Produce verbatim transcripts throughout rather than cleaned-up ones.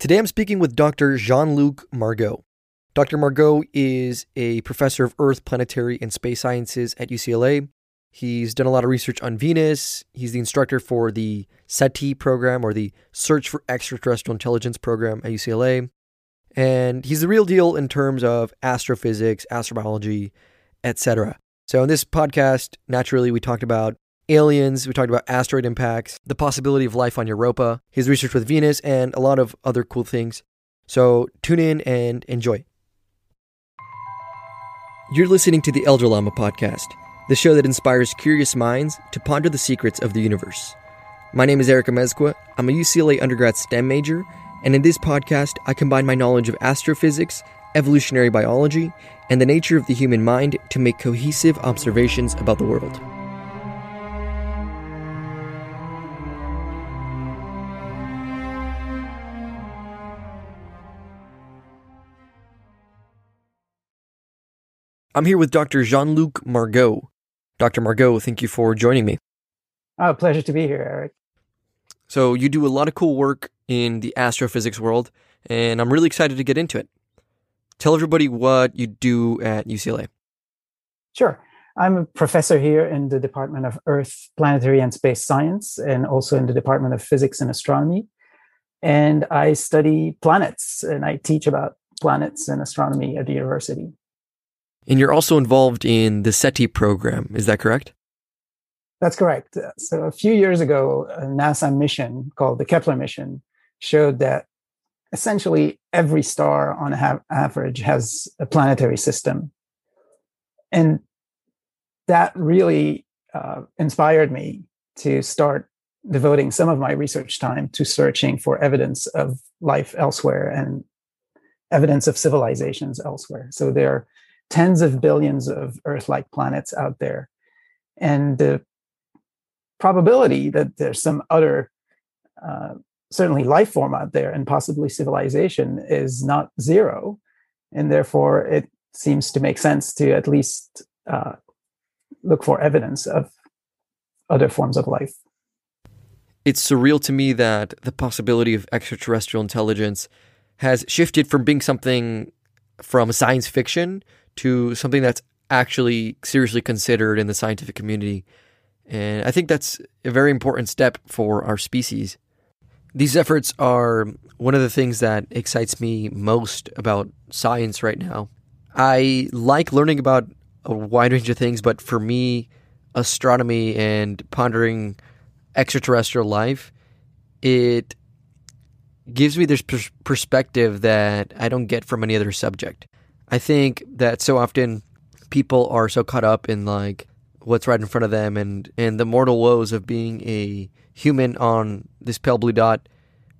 Today I'm speaking with Doctor Jean-Luc Margot. Doctor Margot is a professor of Earth, Planetary, and Space Sciences at U C L A. He's done a lot of research on Venus. He's the instructor for the SETI program, or the Search for Extraterrestrial Intelligence program at U C L A. And he's the real deal in terms of astrophysics, astrobiology, et cetera. So in this podcast, naturally, we talked about aliens, we talked about asteroid impacts, the possibility of life on Europa, his research with Venus, and a lot of other cool things. So tune in and enjoy. You're listening to the Elder Llama Podcast, the show that inspires curious minds to ponder the secrets of the universe. My name is Eric Amezcua. I'm a U C L A undergrad STEM major, and in this podcast, I combine my knowledge of astrophysics, evolutionary biology, and the nature of the human mind to make cohesive observations about the world. I'm here with Doctor Jean-Luc Margot. Doctor Margot, thank you for joining me. Oh, pleasure to be here, Eric. So you do a lot of cool work in the astrophysics world, and I'm really excited to get into it. Tell everybody what you do at U C L A. Sure. I'm a professor here in the Department of Earth, Planetary, and Space Science, and also in the Department of Physics and Astronomy. And I study planets, and I teach about planets and astronomy at the university. And you're also involved in the SETI program, is that correct? That's correct. So a few years ago, a NASA mission called the Kepler mission showed that essentially, every star on ha- average has a planetary system. And that really uh, inspired me to start devoting some of my research time to searching for evidence of life elsewhere and evidence of civilizations elsewhere. So there are tens of billions of Earth-like planets out there. And the probability that there's some other uh, certainly life form out there and possibly civilization is not zero. And therefore, it seems to make sense to at least uh, look for evidence of other forms of life. It's surreal to me that the possibility of extraterrestrial intelligence has shifted from being something from science fiction to something that's actually seriously considered in the scientific community. And I think that's a very important step for our species. These efforts are one of the things that excites me most about science right now. I like learning about a wide range of things, but for me, astronomy and pondering extraterrestrial life, it gives me this pers- perspective that I don't get from any other subject. I think that so often people are so caught up in like what's right in front of them and, and the mortal woes of being a human on this pale blue dot,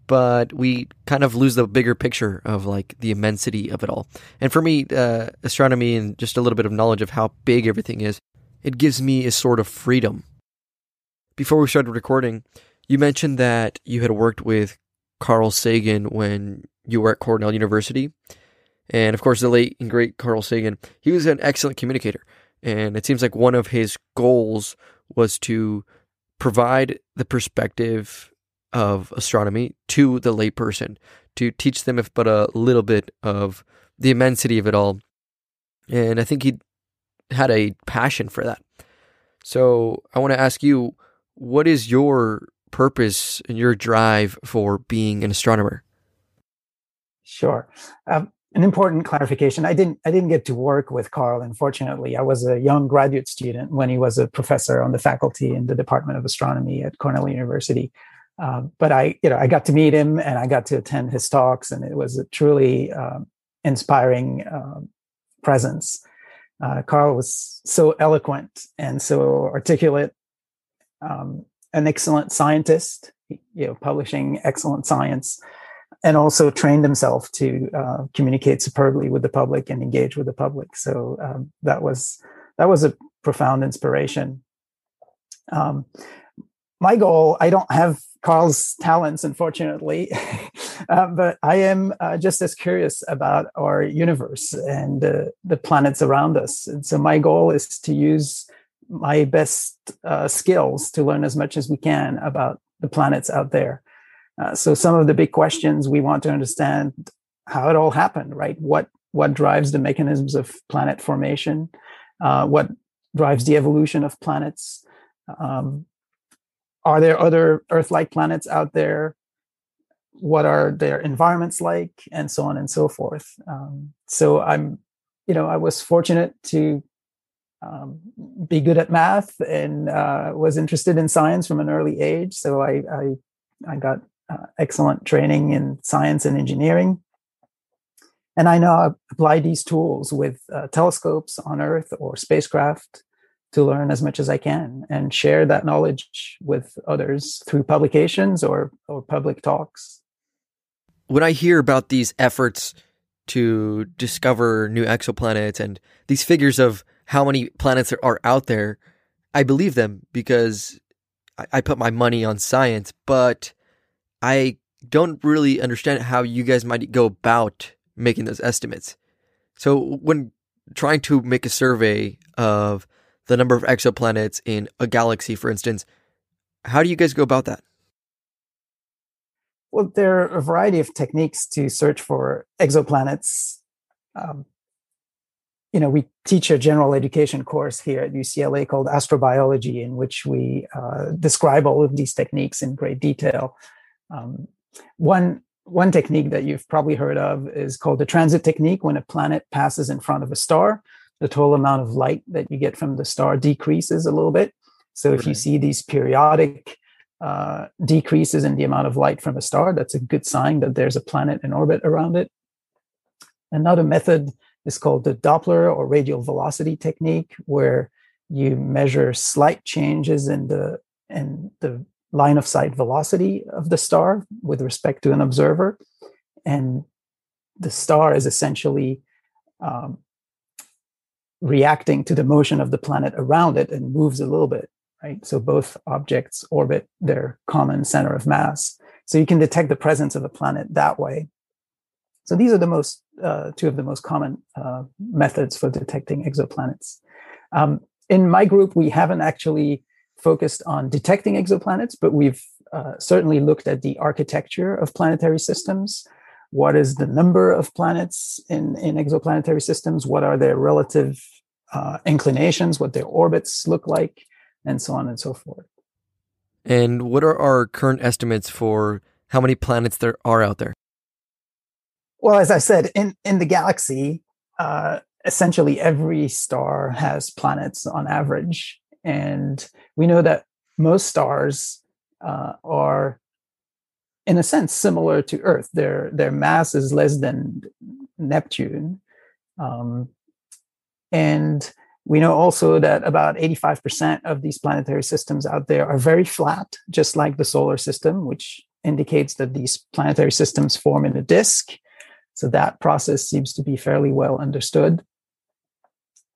but we kind of lose the bigger picture of like the immensity of it all. And for me, uh, astronomy and just a little bit of knowledge of how big everything is, it gives me a sort of freedom. Before we started recording, you mentioned that you had worked with Carl Sagan when you were at Cornell University. And of course, the late and great Carl Sagan, he was an excellent communicator. And it seems like one of his goals was to provide the perspective of astronomy to the layperson, to teach them, if but a little bit, of the immensity of it all. And I think he had a passion for that. So I want to ask you, what is your purpose and your drive for being an astronomer? Sure. Um, an important clarification. I didn't, I didn't get to work with Carl, unfortunately. I was a young graduate student when he was a professor on the faculty in the Department of Astronomy at Cornell University. Uh, but I, you know, I got to meet him and I got to attend his talks, and it was a truly uh, inspiring uh, presence. Uh, Carl was so eloquent and so articulate, um, an excellent scientist, you know, publishing excellent science, and also trained himself to uh, communicate superbly with the public and engage with the public. So um, that was that was a profound inspiration. Um, my goal, I don't have Carl's talents, unfortunately, uh, but I am uh, just as curious about our universe and uh, the planets around us. And so my goal is to use my best uh, skills to learn as much as we can about the planets out there. Uh, so some of the big questions we want to understand how it all happened, right? What what drives the mechanisms of planet formation? Uh, what drives the evolution of planets? Um, are there other Earth-like planets out there? What are their environments like? And so on and so forth. Um, so I'm, you know, I was fortunate to um, be good at math and uh, was interested in science from an early age. So I I, I got uh, excellent training in science and engineering. And I now apply these tools with uh, telescopes on Earth or spacecraft to learn as much as I can and share that knowledge with others through publications or, or public talks. When I hear about these efforts to discover new exoplanets and these figures of how many planets there are out there, I believe them because I, I put my money on science, but I don't really understand how you guys might go about making those estimates. So when trying to make a survey of the number of exoplanets in a galaxy, for instance, how do you guys go about that? Well, there are a variety of techniques to search for exoplanets. Um, you know, we teach a general education course here at U C L A called Astrobiology, in which we uh, describe all of these techniques in great detail. Um, one One technique that you've probably heard of is called the transit technique. When a planet passes in front of a star, the total amount of light that you get from the star decreases a little bit. So if you see these periodic uh, decreases in the amount of light from a star, that's a good sign that there's a planet in orbit around it. Another method is called the Doppler or radial velocity technique, where you measure slight changes in the in the line of sight velocity of the star with respect to an observer. And the star is essentially um, reacting to the motion of the planet around it and moves a little bit, right? So both objects orbit their common center of mass. So you can detect the presence of a planet that way. So these are the most, uh, two of the most common uh, methods for detecting exoplanets. Um, in my group, we haven't actually focused on detecting exoplanets, but we've uh, certainly looked at the architecture of planetary systems. What is the number of planets in, in exoplanetary systems? What are their relative uh, inclinations, what their orbits look like, and so on and so forth. And what are our current estimates for how many planets there are out there? Well, as I said, in, in the galaxy, uh, essentially every star has planets on average. And we know that most stars uh, are, in a sense, similar to Earth. Their their mass is less than Neptune. Um, and we know also that about eighty-five percent of these planetary systems out there are very flat, just like the solar system, which indicates that these planetary systems form in a disk. So that process seems to be fairly well understood.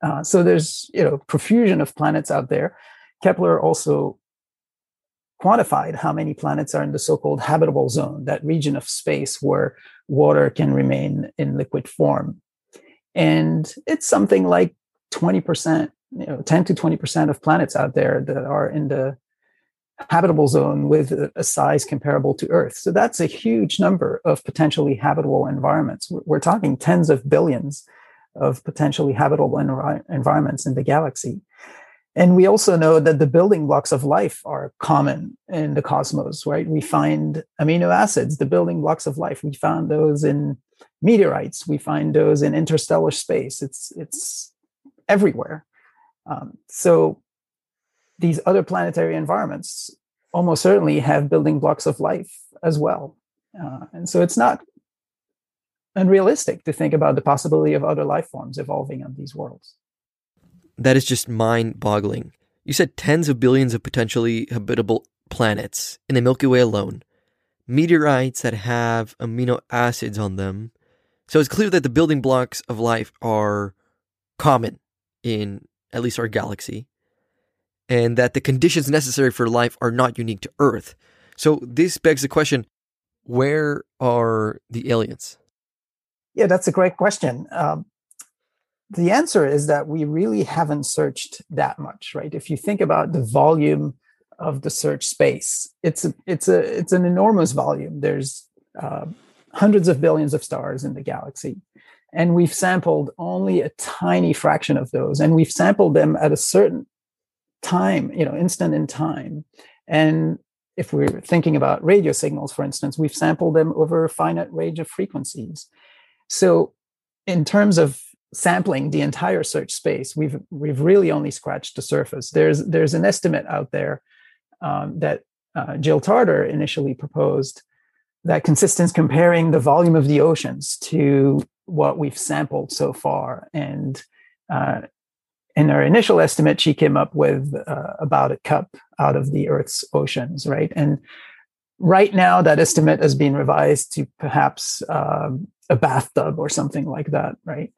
Uh, so there's, you know, profusion of planets out there. Kepler also quantified how many planets are in the so-called habitable zone, that region of space where water can remain in liquid form. And it's something like twenty percent, you know, ten to twenty percent of planets out there that are in the habitable zone with a size comparable to Earth. So that's a huge number of potentially habitable environments. We're talking tens of billions of potentially habitable enri- environments in the galaxy. And we also know that the building blocks of life are common in the cosmos, right? We find amino acids, the building blocks of life. We found those in meteorites. We find those in interstellar space. It's, it's everywhere. Um, so these other planetary environments almost certainly have building blocks of life as well. Uh, and so it's not unrealistic to think about the possibility of other life forms evolving on these worlds. That is just mind-boggling. You said tens of billions of potentially habitable planets in the Milky Way alone, meteorites that have amino acids on them. So it's clear that the building blocks of life are common in at least our galaxy, and that the conditions necessary for life are not unique to Earth. So this begs the question, where are the aliens? Yeah, that's a great question. Um, the answer is that we really haven't searched that much, right? If you think about the volume of the search space. It's a, it's a it's an enormous volume. There's uh, hundreds of billions of stars in the galaxy, and we've sampled only a tiny fraction of those, and we've sampled them at a certain time, you know, instant in time. And if we're thinking about radio signals, for instance, we've sampled them over a finite range of frequencies. So in terms of sampling the entire search space, we've we've really only scratched the surface. There's there's an estimate out there um, that uh, Jill Tarter initially proposed that consists in comparing the volume of the oceans to what we've sampled so far. And uh, in her initial estimate, she came up with uh, about a cup out of the Earth's oceans, right? And right now, that estimate has been revised to perhaps um, a bathtub or something like that, right?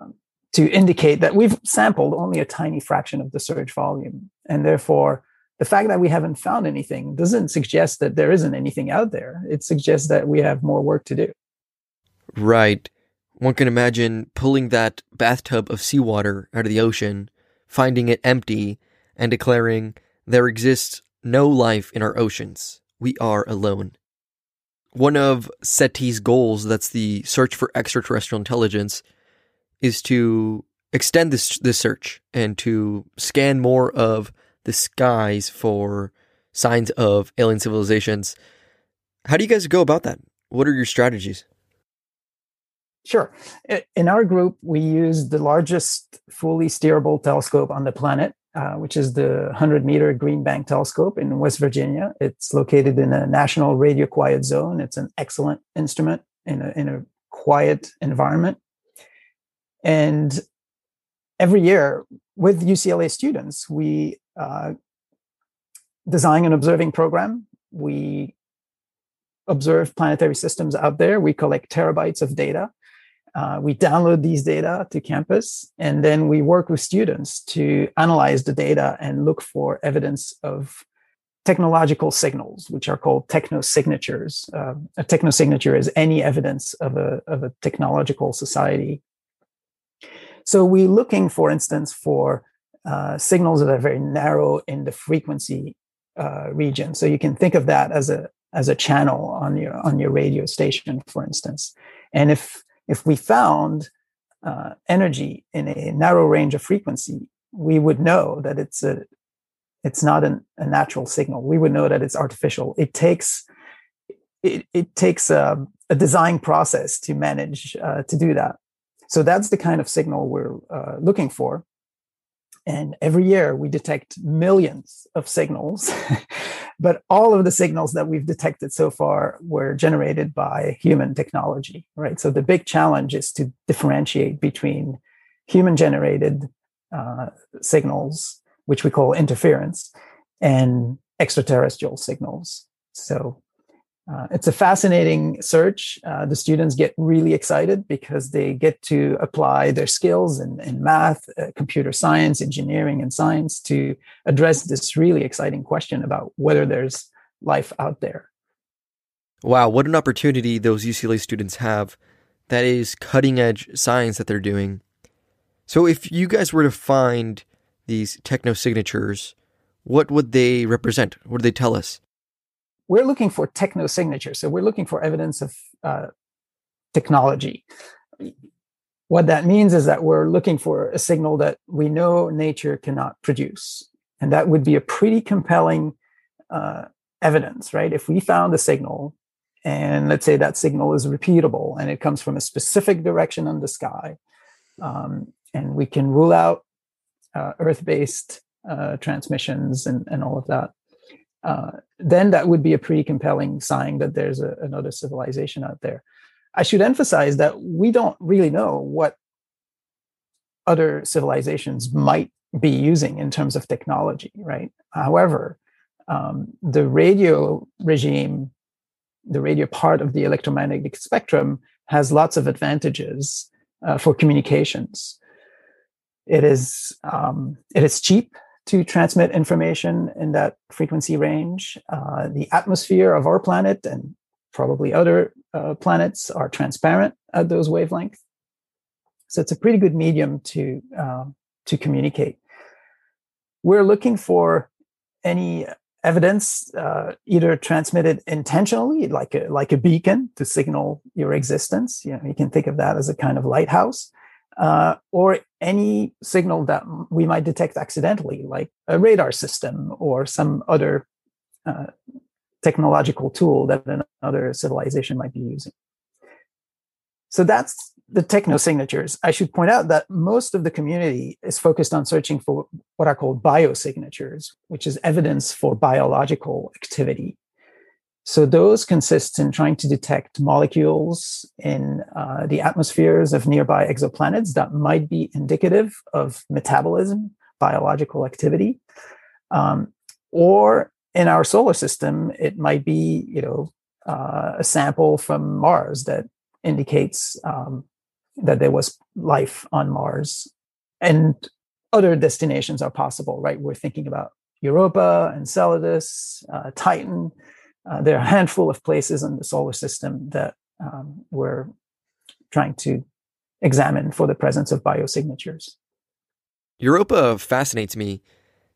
Um, to indicate that we've sampled only a tiny fraction of the search volume. And therefore, the fact that we haven't found anything doesn't suggest that there isn't anything out there. It suggests that we have more work to do. Right. One can imagine pulling that bathtub of seawater out of the ocean, finding it empty, and declaring, "There exists no life in our oceans. We are alone." One of SETI's goals, that's the search for extraterrestrial intelligence, is to extend this, this search and to scan more of the skies for signs of alien civilizations. How do you guys go about that? What are your strategies? Sure. In our group, we use the largest fully steerable telescope on the planet, Uh, which is the one hundred meter Green Bank Telescope in West Virginia. It's located in a national radio quiet zone. It's an excellent instrument in a, in a quiet environment. And every year with U C L A students, we uh, design an observing program. We observe planetary systems out there. We collect terabytes of data. Uh, we download these data to campus, and then we work with students to analyze the data and look for evidence of technological signals, which are called technosignatures. Uh, a technosignature is any evidence of a, of a technological society. So we're looking, for instance, for uh, signals that are very narrow in the frequency uh, region. So you can think of that as a as a channel on your on your radio station, for instance. And if If we found uh, energy in a narrow range of frequency, we would know that it's a, it's not an, a natural signal. We would know that it's artificial. It takes, it, it takes a, a design process to manage uh, to do that. So that's the kind of signal we're uh, looking for. And every year we detect millions of signals, but all of the signals that we've detected so far were generated by human technology, right? So the big challenge is to differentiate between human-generated uh, signals, which we call interference, and extraterrestrial signals. So uh, it's a fascinating search. Uh, the students get really excited because they get to apply their skills in, in math, uh, computer science, engineering, and science to address this really exciting question about whether there's life out there. Wow, what an opportunity those U C L A students have. That is cutting-edge science that they're doing. So if you guys were to find these technosignatures, what would they represent? What do they tell us? We're looking for technosignatures. So we're looking for evidence of uh, technology. What that means is that we're looking for a signal that we know nature cannot produce. And that would be a pretty compelling uh, evidence, right? If we found a signal, and let's say that signal is repeatable, and it comes from a specific direction in the sky, um, and we can rule out uh, Earth-based uh, transmissions and, and all of that, Uh, then that would be a pretty compelling sign that there's a, another civilization out there. I should emphasize that we don't really know what other civilizations might be using in terms of technology, right? However, um, the radio regime, the radio part of the electromagnetic spectrum has lots of advantages uh, for communications. It is, um, it is cheap to transmit information in that frequency range. Uh, the atmosphere of our planet and probably other uh, planets are transparent at those wavelengths. So it's a pretty good medium to, uh, to communicate. We're looking for any evidence uh, either transmitted intentionally, like a, like a beacon to signal your existence. You know, you can think of that as a kind of lighthouse, uh, or any signal that we might detect accidentally, like a radar system or some other uh, technological tool that another civilization might be using. So that's the technosignatures. I should point out that most of the community is focused on searching for what are called biosignatures, which is evidence for biological activity. So those consist in trying to detect molecules in uh, the atmospheres of nearby exoplanets that might be indicative of metabolism, biological activity, um, or in our solar system, it might be, you know, uh, a sample from Mars that indicates um, that there was life on Mars. And other destinations are possible, right? We're thinking about Europa, Enceladus, uh, Titan. Uh, there are a handful of places in the solar system that um, we're trying to examine for the presence of biosignatures. Europa fascinates me.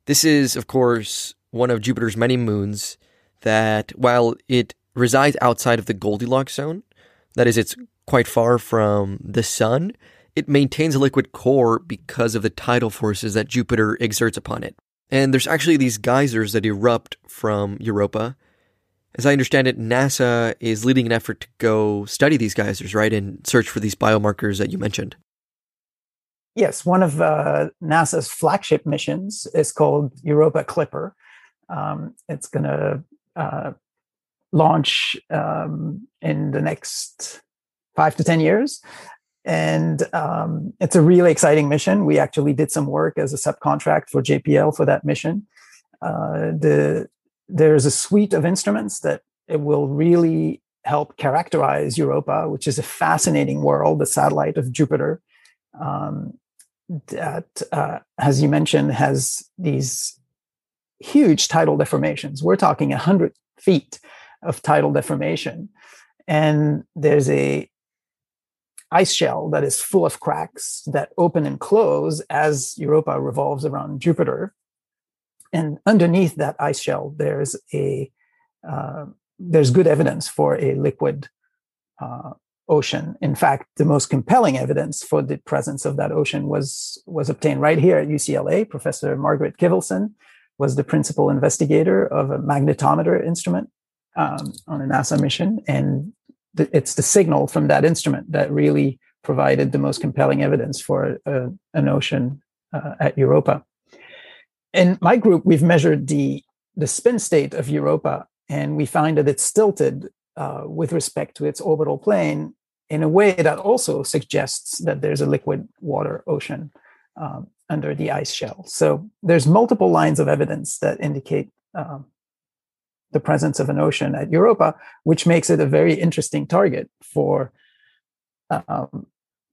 This is, of course, one of Jupiter's many moons that, while it resides outside of the Goldilocks zone, that is, it's quite far from the sun, it maintains a liquid core because of the tidal forces that Jupiter exerts upon it. And there's actually these geysers that erupt from Europa. As I understand it, NASA is leading an effort to go study these geysers, right, and search for these biomarkers that you mentioned. Yes, one of uh, NASA's flagship missions is called Europa Clipper. Um, it's going to uh, launch um, in the next five to ten years. And um, it's a really exciting mission. We actually did some work as a subcontract for J P L for that mission. Uh, the There's a suite of instruments that it will really help characterize Europa, which is a fascinating world, the satellite of Jupiter, um, that, uh, as you mentioned, has these huge tidal deformations. We're talking one hundred feet of tidal deformation. And there's a ice shell that is full of cracks that open and close as Europa revolves around Jupiter. And underneath that ice shell, there's a uh, there's good evidence for a liquid uh, ocean. In fact, the most compelling evidence for the presence of that ocean was was obtained right here at U C L A. Professor Margaret Kivelson was the principal investigator of a magnetometer instrument um, on a NASA mission, and th- it's the signal from that instrument that really provided the most compelling evidence for uh, an ocean uh, at Europa. In my group, we've measured the, the spin state of Europa, and we find that it's tilted uh, with respect to its orbital plane in a way that also suggests that there's a liquid water ocean um, under the ice shell. So there's multiple lines of evidence that indicate um, the presence of an ocean at Europa, which makes it a very interesting target for um,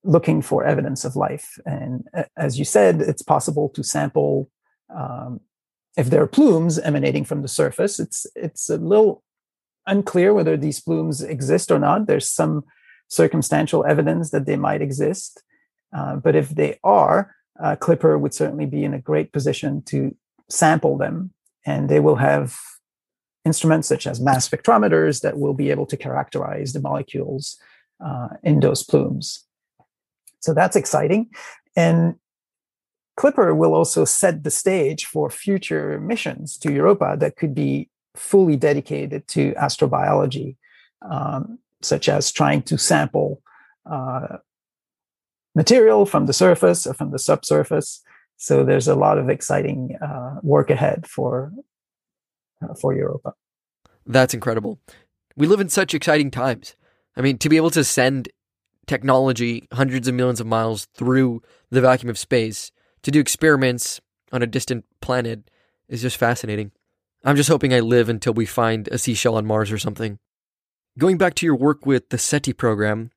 looking for evidence of life. And uh, as you said, it's possible to sample Um, if there are plumes emanating from the surface. It's it's a little unclear whether these plumes exist or not. There's some circumstantial evidence that they might exist. Uh, but if they are, uh, Clipper would certainly be in a great position to sample them. And they will have instruments such as mass spectrometers that will be able to characterize the molecules uh, in those plumes. So that's exciting. And Clipper will also set the stage for future missions to Europa that could be fully dedicated to astrobiology, um, such as trying to sample uh, material from the surface or from the subsurface. So there's a lot of exciting uh, work ahead for uh, for Europa. That's incredible. We live in such exciting times. I mean, to be able to send technology hundreds of millions of miles through the vacuum of space to do experiments on a distant planet is just fascinating. I'm just hoping I live until we find a seashell on Mars or something. Going back to your work with the SETI program,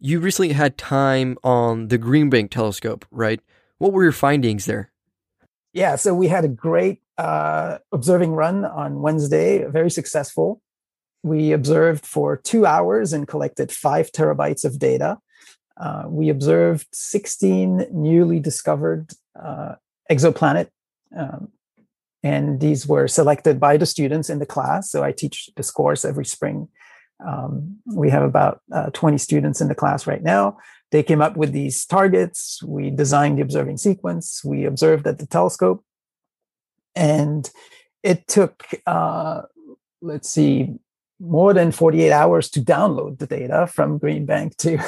you recently had time on the Green Bank Telescope, right? What were your findings there? Yeah, so we had a great uh, observing run on Wednesday, very successful. We observed for two hours and collected five terabytes of data. Uh, we observed sixteen newly discovered Uh, exoplanet um, And these were selected by the students in the class. So I teach this course every spring. Um, we have about uh, twenty students in the class right now. They came up with these targets. We designed the observing sequence. We observed at the telescope. And it took, uh, let's see, more than forty-eight hours to download the data from Green Bank to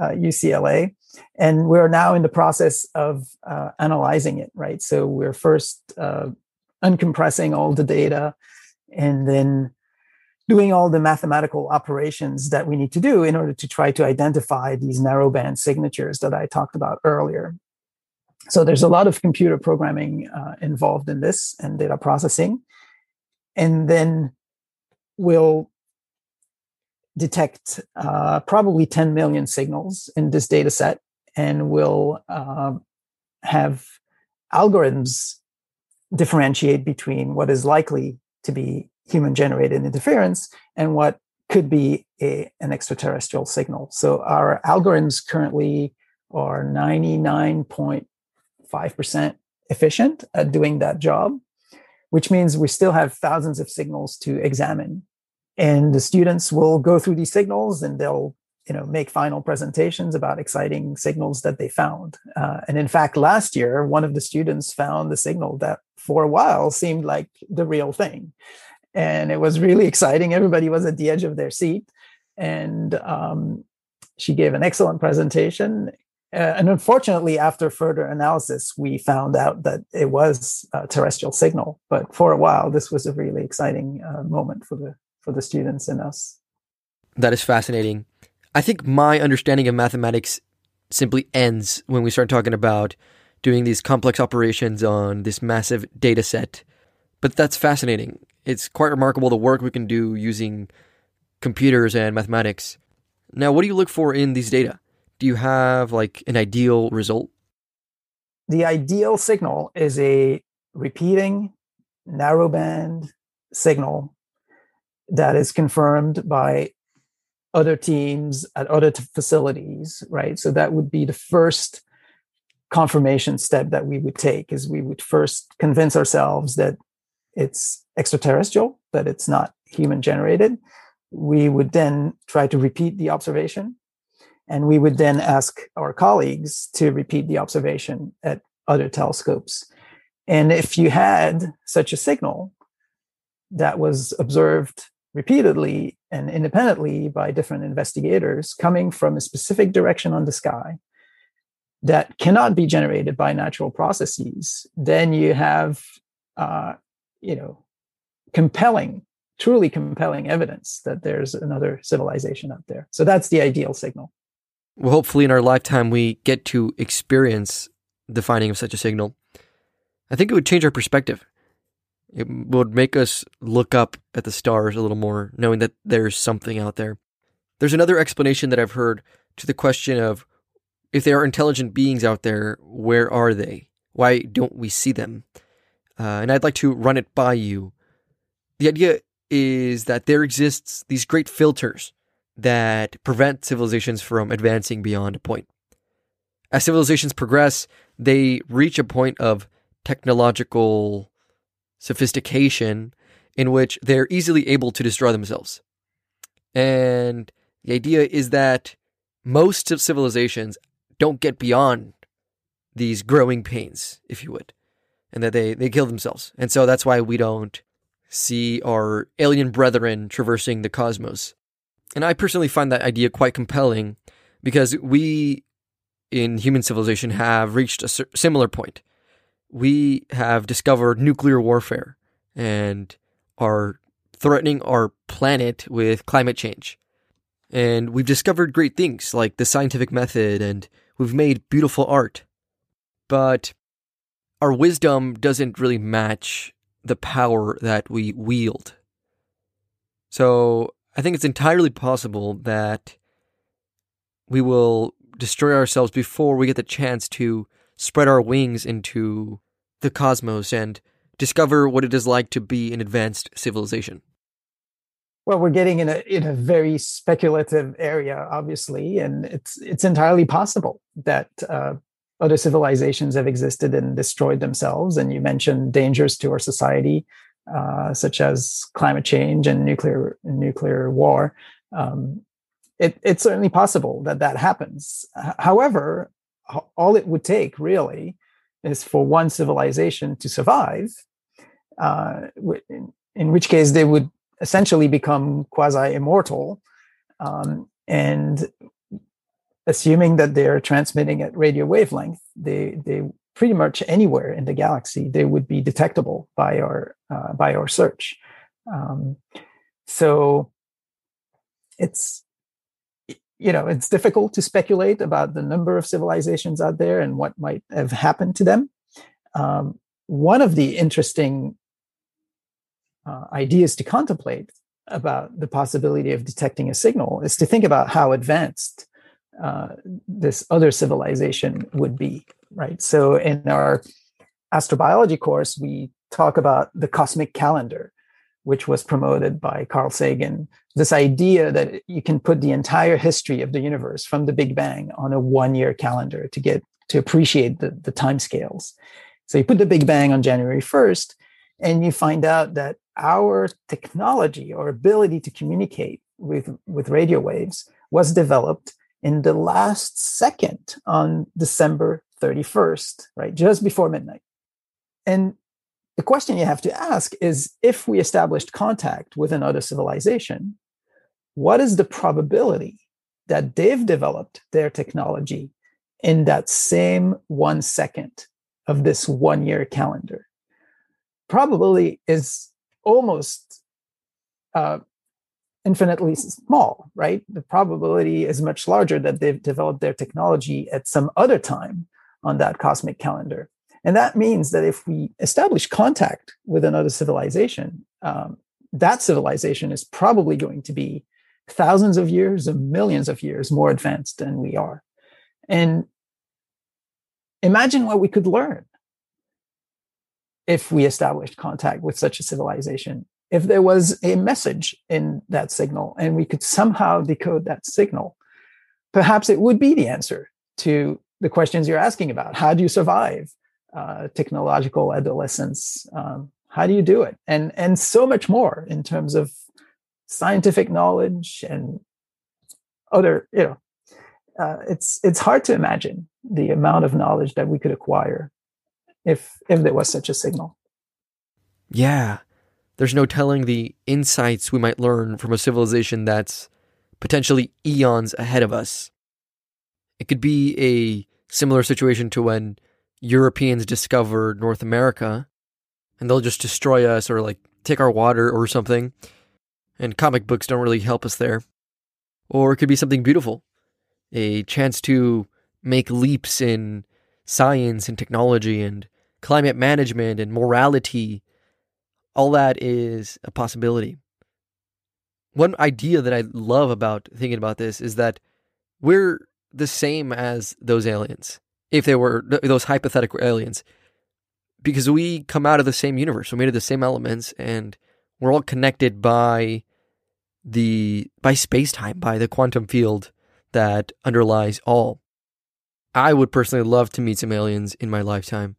uh, U C L A. And we're now in the process of uh, analyzing it, right? So we're first uh, uncompressing all the data and then doing all the mathematical operations that we need to do in order to try to identify these narrowband signatures that I talked about earlier. So there's a lot of computer programming uh, involved in this and data processing. And then we'll detect uh, probably ten million signals in this data set, and we'll uh, have algorithms differentiate between what is likely to be human-generated interference and what could be a, an extraterrestrial signal. So our algorithms currently are ninety-nine point five percent efficient at doing that job, which means we still have thousands of signals to examine. And the students will go through these signals and they'll, you know, make final presentations about exciting signals that they found. Uh, and in fact, last year, one of the students found the signal that for a while seemed like the real thing. And it was really exciting. Everybody was at the edge of their seat. And um, she gave an excellent presentation. Uh, and unfortunately, after further analysis, we found out that it was a terrestrial signal. But for a while, this was a really exciting uh, moment for the for the students and us. That is fascinating. I think my understanding of mathematics simply ends when we start talking about doing these complex operations on this massive data set. But that's fascinating. It's quite remarkable the work we can do using computers and mathematics. Now, what do you look for in these data? Do you have like an ideal result? The ideal signal is a repeating narrowband signal that is confirmed by other teams at other t- facilities, right? So that would be the first confirmation step that we would take, is we would first convince ourselves that it's extraterrestrial, that it's not human generated. We would then try to repeat the observation, and we would then ask our colleagues to repeat the observation at other telescopes. And if you had such a signal that was observed repeatedly and independently by different investigators coming from a specific direction on the sky that cannot be generated by natural processes, then you have, uh, you know, compelling, truly compelling evidence that there's another civilization out there. So that's the ideal signal. Well, hopefully in our lifetime, we get to experience the finding of such a signal. I think it would change our perspective. It would make us look up at the stars a little more, knowing that there's something out there. There's another explanation that I've heard to the question of, if there are intelligent beings out there, where are they? Why don't we see them? Uh, and I'd like to run it by you. The idea is that there exists these great filters that prevent civilizations from advancing beyond a point. As civilizations progress, they reach a point of technological sophistication in which they're easily able to destroy themselves. And the idea is that most of civilizations don't get beyond these growing pains, if you would, and that they, they kill themselves. And so that's why we don't see our alien brethren traversing the cosmos. And I personally find that idea quite compelling, because we in human civilization have reached a similar point. We have discovered nuclear warfare and are threatening our planet with climate change. And we've discovered great things like the scientific method, and we've made beautiful art. But our wisdom doesn't really match the power that we wield. So I think it's entirely possible that we will destroy ourselves before we get the chance to spread our wings into the cosmos and discover what it is like to be an advanced civilization. Well, we're getting in a in a very speculative area, obviously, and it's it's entirely possible that uh, other civilizations have existed and destroyed themselves. And you mentioned dangers to our society, uh, such as climate change and nuclear nuclear war. Um, it, it's certainly possible that that happens. However, all it would take really is for one civilization to survive, uh, in, in which case they would essentially become quasi-immortal. Um, and assuming that they are transmitting at radio wavelength, they they pretty much anywhere in the galaxy, they would be detectable by our uh, by our search. Um, so it's you know it's difficult to speculate about the number of civilizations out there and what might have happened to them. Um, one of the interesting uh, ideas to contemplate about the possibility of detecting a signal is to think about how advanced uh, this other civilization would be, right? So in our astrobiology course, we talk about the cosmic calendar, which was promoted by Carl Sagan, this idea that you can put the entire history of the universe from the Big Bang on a one-year calendar to get to appreciate the, the timescales. So you put the Big Bang on January first, and you find out that our technology or ability to communicate with, with radio waves was developed in the last second on December thirty-first, right? Just before midnight. And the question you have to ask is, if we established contact with another civilization, what is the probability that they've developed their technology in that same one second of this one-year calendar? Probability is almost uh, infinitely small, right? The probability is much larger that they've developed their technology at some other time on that cosmic calendar. And that means that if we establish contact with another civilization, um, that civilization is probably going to be thousands of years or millions of years more advanced than we are. And imagine what we could learn if we established contact with such a civilization, if there was a message in that signal and we could somehow decode that signal, perhaps it would be the answer to the questions you're asking about. How do you survive uh, technological adolescence? Um, how do you do it? And, and so much more in terms of scientific knowledge and other, you know, uh, it's, it's hard to imagine the amount of knowledge that we could acquire If, if there was such a signal. Yeah. There's no telling the insights we might learn from a civilization that's potentially eons ahead of us. It could be a similar situation to when Europeans discovered North America, and they'll just destroy us or like take our water or something. And comic books don't really help us there. Or it could be something beautiful, a chance to make leaps in science and technology and climate management and morality. All that is a possibility. One idea that I love about thinking about this is that we're the same as those aliens, if they were those hypothetical aliens, because we come out of the same universe, we're made of the same elements, and we're all connected by the by space-time, by the quantum field that underlies all. I would personally love to meet some aliens in my lifetime,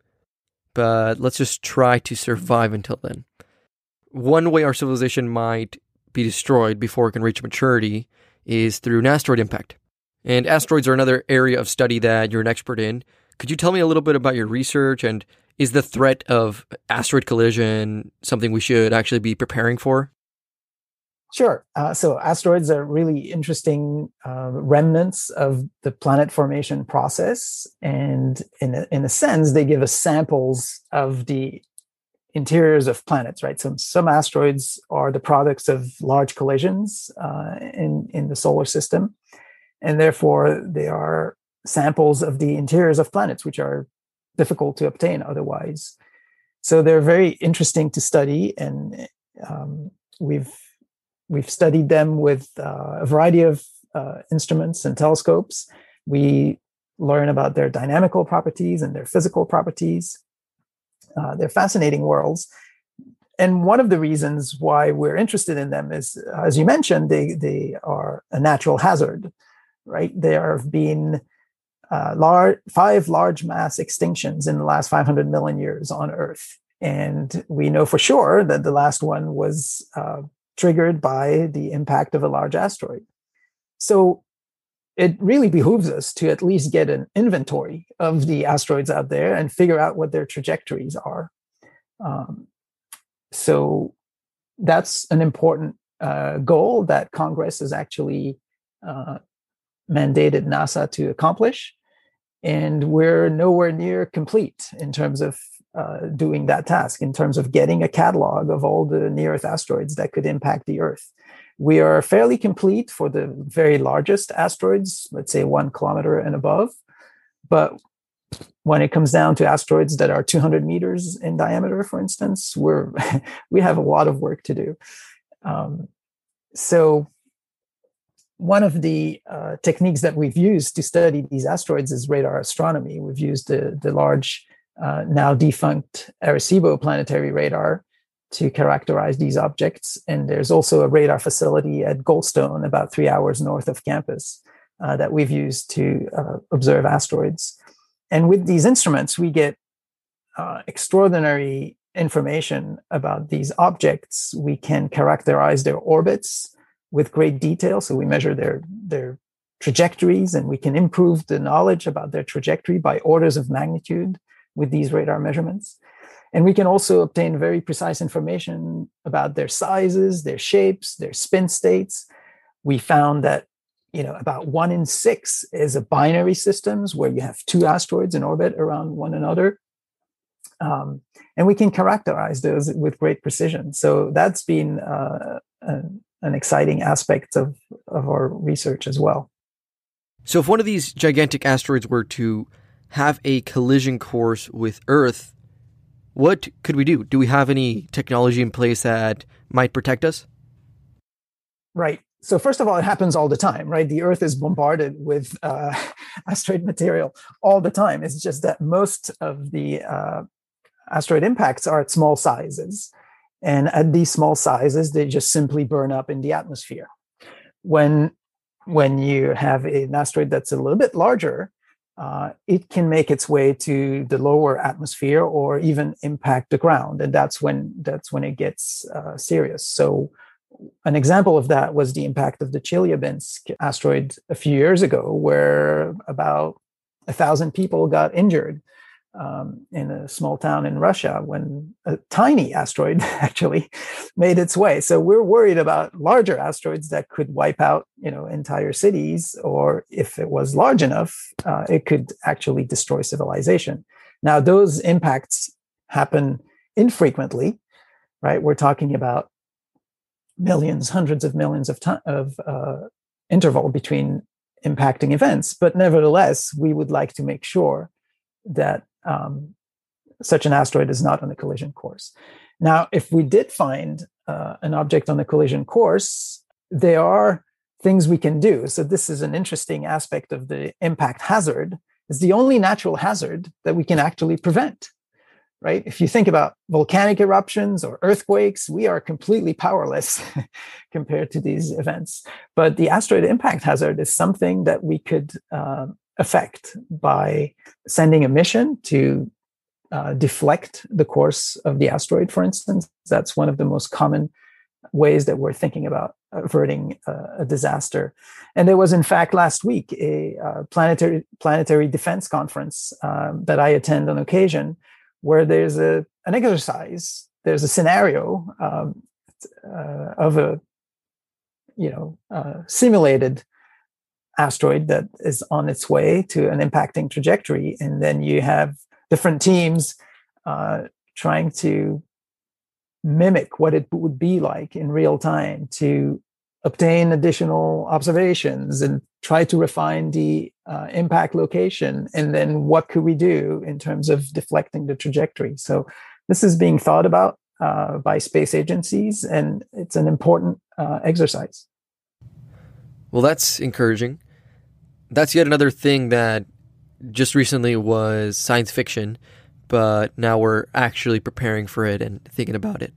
but let's just try to survive until then. One way our civilization might be destroyed before it can reach maturity is through an asteroid impact. And asteroids are another area of study that you're an expert in. Could you tell me a little bit about your research, and is the threat of asteroid collision something we should actually be preparing for? Sure. Uh, so asteroids are really interesting uh, remnants of the planet formation process. And in a, in a sense, they give us samples of the interiors of planets, right? So some asteroids are the products of large collisions uh, in, in the solar system. And therefore, they are samples of the interiors of planets, which are difficult to obtain otherwise. So they're very interesting to study. And um, we've We've studied them with uh, a variety of uh, instruments and telescopes. We learn about their dynamical properties and their physical properties. Uh, they're fascinating worlds. And one of the reasons why we're interested in them is, as you mentioned, they, they are a natural hazard, right? There have been uh, lar- five large mass extinctions in the last five hundred million years on Earth. And we know for sure that the last one was uh, triggered by the impact of a large asteroid. So it really behooves us to at least get an inventory of the asteroids out there and figure out what their trajectories are. Um, so that's an important uh, goal that Congress has actually uh, mandated NASA to accomplish. And we're nowhere near complete in terms of uh, doing that task, in terms of getting a catalog of all the near-Earth asteroids that could impact the Earth. We are fairly complete for the very largest asteroids, let's say one kilometer and above. But when it comes down to asteroids that are two hundred meters in diameter, for instance, we're we have a lot of work to do. Um, so one of the uh, techniques that we've used to study these asteroids is radar astronomy. We've used the, the large, uh, now defunct Arecibo planetary radar to characterize these objects. And there's also a radar facility at Goldstone, about three hours north of campus, uh, that we've used to uh, observe asteroids. And with these instruments, we get uh, extraordinary information about these objects. We can characterize their orbits with great detail. So we measure their, their trajectories, and we can improve the knowledge about their trajectory by orders of magnitude with these radar measurements. And we can also obtain very precise information about their sizes, their shapes, their spin states. We found that, you know, about one in six is a binary systems where you have two asteroids in orbit around one another. Um, and we can characterize those with great precision. So that's been uh, a, an exciting aspect of, of our research as well. So if one of these gigantic asteroids were to have a collision course with Earth, what could we do? Do we have any technology in place that might protect us? Right. So first of all, it happens all the time, right? The Earth is bombarded with uh, asteroid material all the time. It's just that most of the uh, asteroid impacts are at small sizes. And at these small sizes, they just simply burn up in the atmosphere. When, when you have an asteroid that's a little bit larger, Uh, it can make its way to the lower atmosphere or even impact the ground. And that's when that's when it gets uh, serious. So an example of that was the impact of the Chelyabinsk asteroid a few years ago, where about a thousand people got injured um, in a small town in Russia when a tiny asteroid actually made its way. So we're worried about larger asteroids that could wipe out, you know, entire cities, or if it was large enough, uh, it could actually destroy civilization. Now, those impacts happen infrequently, right? We're talking about millions, hundreds of millions of time of uh, interval between impacting events. But nevertheless, we would like to make sure that um, such an asteroid is not on a collision course. Now, if we did find uh, an object on a collision course, there are things we can do. So this is an interesting aspect of the impact hazard. It's the only natural hazard that we can actually prevent, right? If you think about volcanic eruptions or earthquakes, we are completely powerless compared to these events. But the asteroid impact hazard is something that we could uh, effect by sending a mission to uh, deflect the course of the asteroid, for instance. That's one of the most common ways that we're thinking about averting uh, a disaster. And there was, in fact, last week, a uh, planetary planetary defense conference um, that I attend on occasion, where there's a an exercise, there's a scenario um, uh, of a, you know, uh, simulated asteroid that is on its way to an impacting trajectory. And then you have different teams uh, trying to mimic what it would be like in real time to obtain additional observations and try to refine the uh, impact location. And then what could we do in terms of deflecting the trajectory? So this is being thought about uh, by space agencies, and it's an important uh, exercise. Well, that's encouraging. That's yet another thing that just recently was science fiction, but now we're actually preparing for it and thinking about it.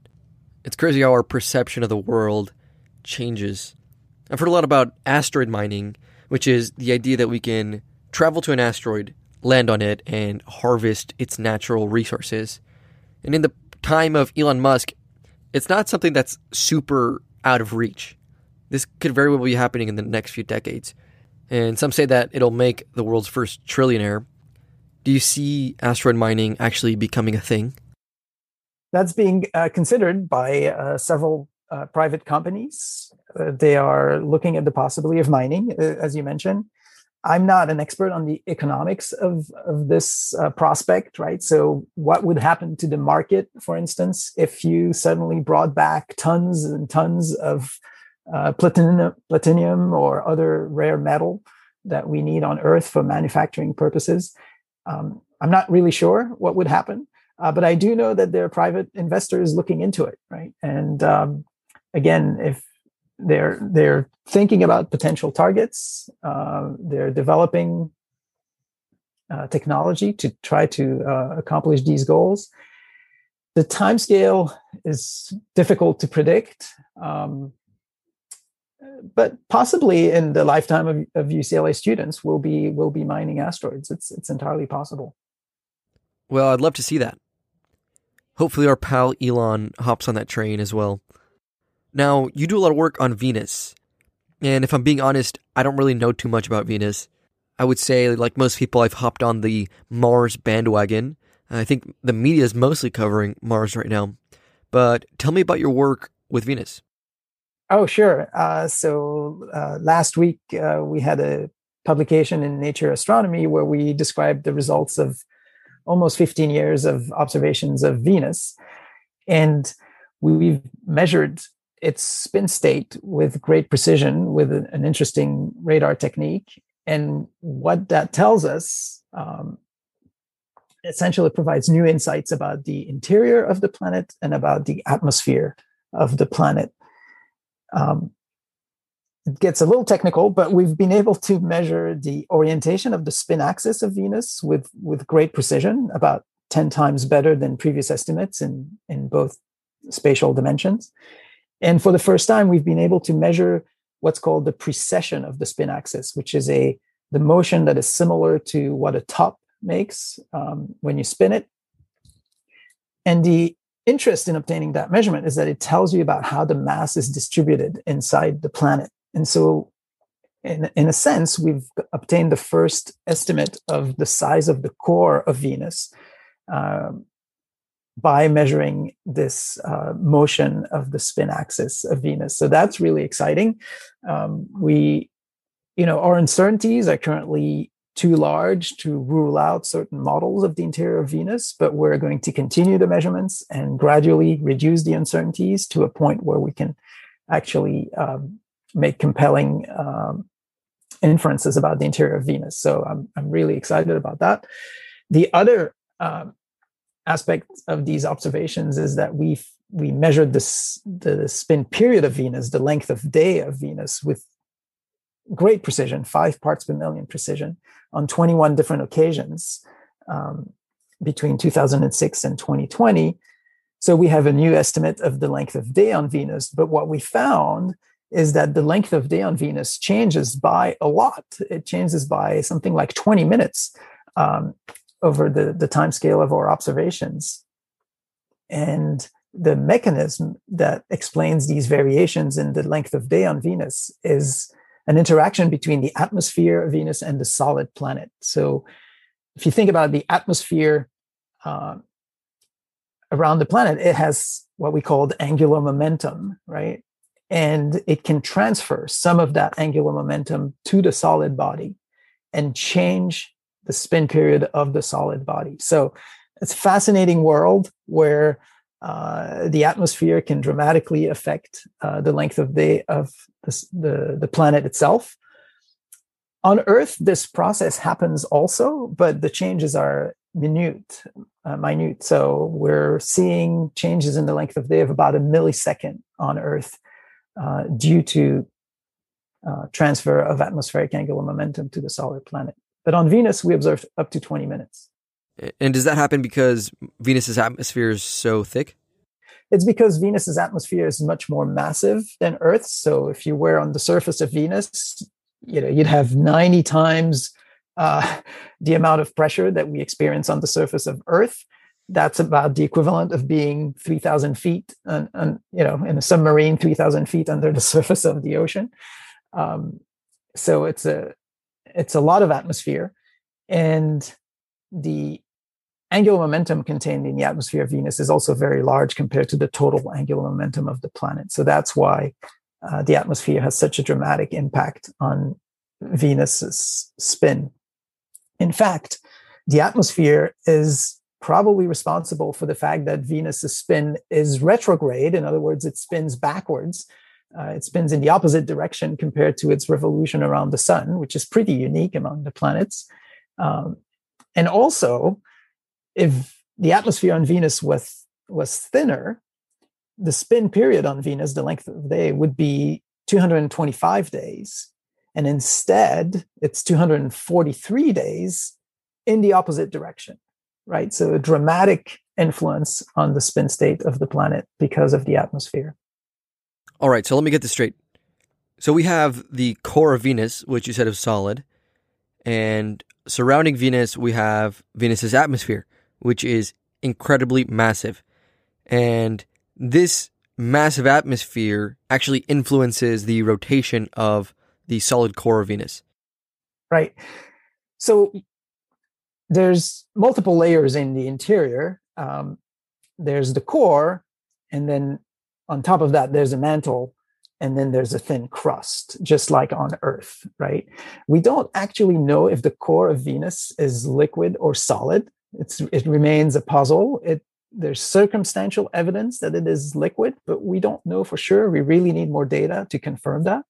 It's crazy how our perception of the world changes. I've heard a lot about asteroid mining, which is the idea that we can travel to an asteroid, land on it, and harvest its natural resources. And in the time of Elon Musk, it's not something that's super out of reach. This could very well be happening in the next few decades. And some say that it'll make the world's first trillionaire. Do you see asteroid mining actually becoming a thing? That's being uh, considered by uh, several uh, private companies. Uh, they are looking at the possibility of mining, uh, as you mentioned. I'm not an expert on the economics of, of this uh, prospect, right? So what would happen to the market, for instance, if you suddenly brought back tons and tons of uh, platinum, platinum or other rare metal that we need on Earth for manufacturing purposes? Um, I'm not really sure what would happen, uh, but I do know that there are private investors looking into it, right? And um, again, if They're they're thinking about potential targets. Uh, they're developing uh, technology to try to uh, accomplish these goals. The timescale is difficult to predict, um, but possibly in the lifetime of, of U C L A students, we'll be will be mining asteroids. It's it's entirely possible. Well, I'd love to see that. Hopefully, our pal Elon hops on that train as well. Now, you do a lot of work on Venus, and if I'm being honest, I don't really know too much about Venus. I would say, like most people, I've hopped on the Mars bandwagon. I think the media is mostly covering Mars right now, but tell me about your work with Venus. Oh, sure. Uh, so uh, last week, uh, we had a publication in Nature Astronomy where we described the results of almost fifteen years of observations of Venus, and we've measured its spin state with great precision with an interesting radar technique. And what that tells us, um, essentially provides new insights about the interior of the planet and about the atmosphere of the planet. Um, it gets a little technical, but we've been able to measure the orientation of the spin axis of Venus with, with great precision, about ten times better than previous estimates in, in both spatial dimensions. And for the first time, we've been able to measure what's called the precession of the spin axis, which is a the motion that is similar to what a top makes um, when you spin it. And the interest in obtaining that measurement is that it tells you about how the mass is distributed inside the planet. And so, in, in a sense, we've obtained the first estimate of the size of the core of Venus, um, by measuring this uh, motion of the spin axis of Venus. So that's really exciting. Um, we, you know, our uncertainties are currently too large to rule out certain models of the interior of Venus, but we're going to continue the measurements and gradually reduce the uncertainties to a point where we can actually um, make compelling um, inferences about the interior of Venus. So I'm, I'm really excited about that. The other um, aspect of these observations is that we we measured this, the spin period of Venus, the length of day of Venus, with great precision, five parts per million precision, on twenty-one different occasions um, between two thousand six and twenty twenty. So we have a new estimate of the length of day on Venus, but what we found is that the length of day on Venus changes by a lot. It changes by something like twenty minutes. Um, over the, the time scale of our observations. And the mechanism that explains these variations in the length of day on Venus is an interaction between the atmosphere of Venus and the solid planet. So if you think about the atmosphere uh, around the planet, it has what we call angular momentum, right? And it can transfer some of that angular momentum to the solid body and change the spin period of the solid body. So it's a fascinating world where uh, the atmosphere can dramatically affect uh, the length of day of the, the, the planet itself. On Earth, this process happens also, but the changes are minute. Uh, minute. So we're seeing changes in the length of day of about a millisecond on Earth uh, due to uh, transfer of atmospheric angular momentum to the solid planet. But on Venus, we observed up to twenty minutes. And does that happen because Venus's atmosphere is so thick? It's because Venus's atmosphere is much more massive than Earth's. So if you were on the surface of Venus, you know, you'd have ninety times uh, the amount of pressure that we experience on the surface of Earth. That's about the equivalent of being three thousand feet, and, and you know, in a submarine, three thousand feet under the surface of the ocean. Um, so it's a it's a lot of atmosphere, and the angular momentum contained in the atmosphere of Venus is also very large compared to the total angular momentum of the planet. So that's why uh, the atmosphere has such a dramatic impact on Venus's spin. In fact, the atmosphere is probably responsible for the fact that Venus's spin is retrograde. In other words, it spins backwards. Uh, it spins in the opposite direction compared to its revolution around the sun, which is pretty unique among the planets. Um, and also, if the atmosphere on Venus was, was thinner, the spin period on Venus, the length of the day, would be two hundred twenty-five days. And instead, it's two hundred forty-three days in the opposite direction, right? So a dramatic influence on the spin state of the planet because of the atmosphere. All right, so let me get this straight. So we have the core of Venus, which you said is solid, and surrounding Venus, we have Venus's atmosphere, which is incredibly massive. And this massive atmosphere actually influences the rotation of the solid core of Venus. Right. So there's multiple layers in the interior. Um, there's the core, and then on top of that, there's a mantle, and then there's a thin crust, just like on Earth, right? We don't actually know if the core of Venus is liquid or solid. It's, it remains a puzzle. It, there's circumstantial evidence that it is liquid, but we don't know for sure. We really need more data to confirm that.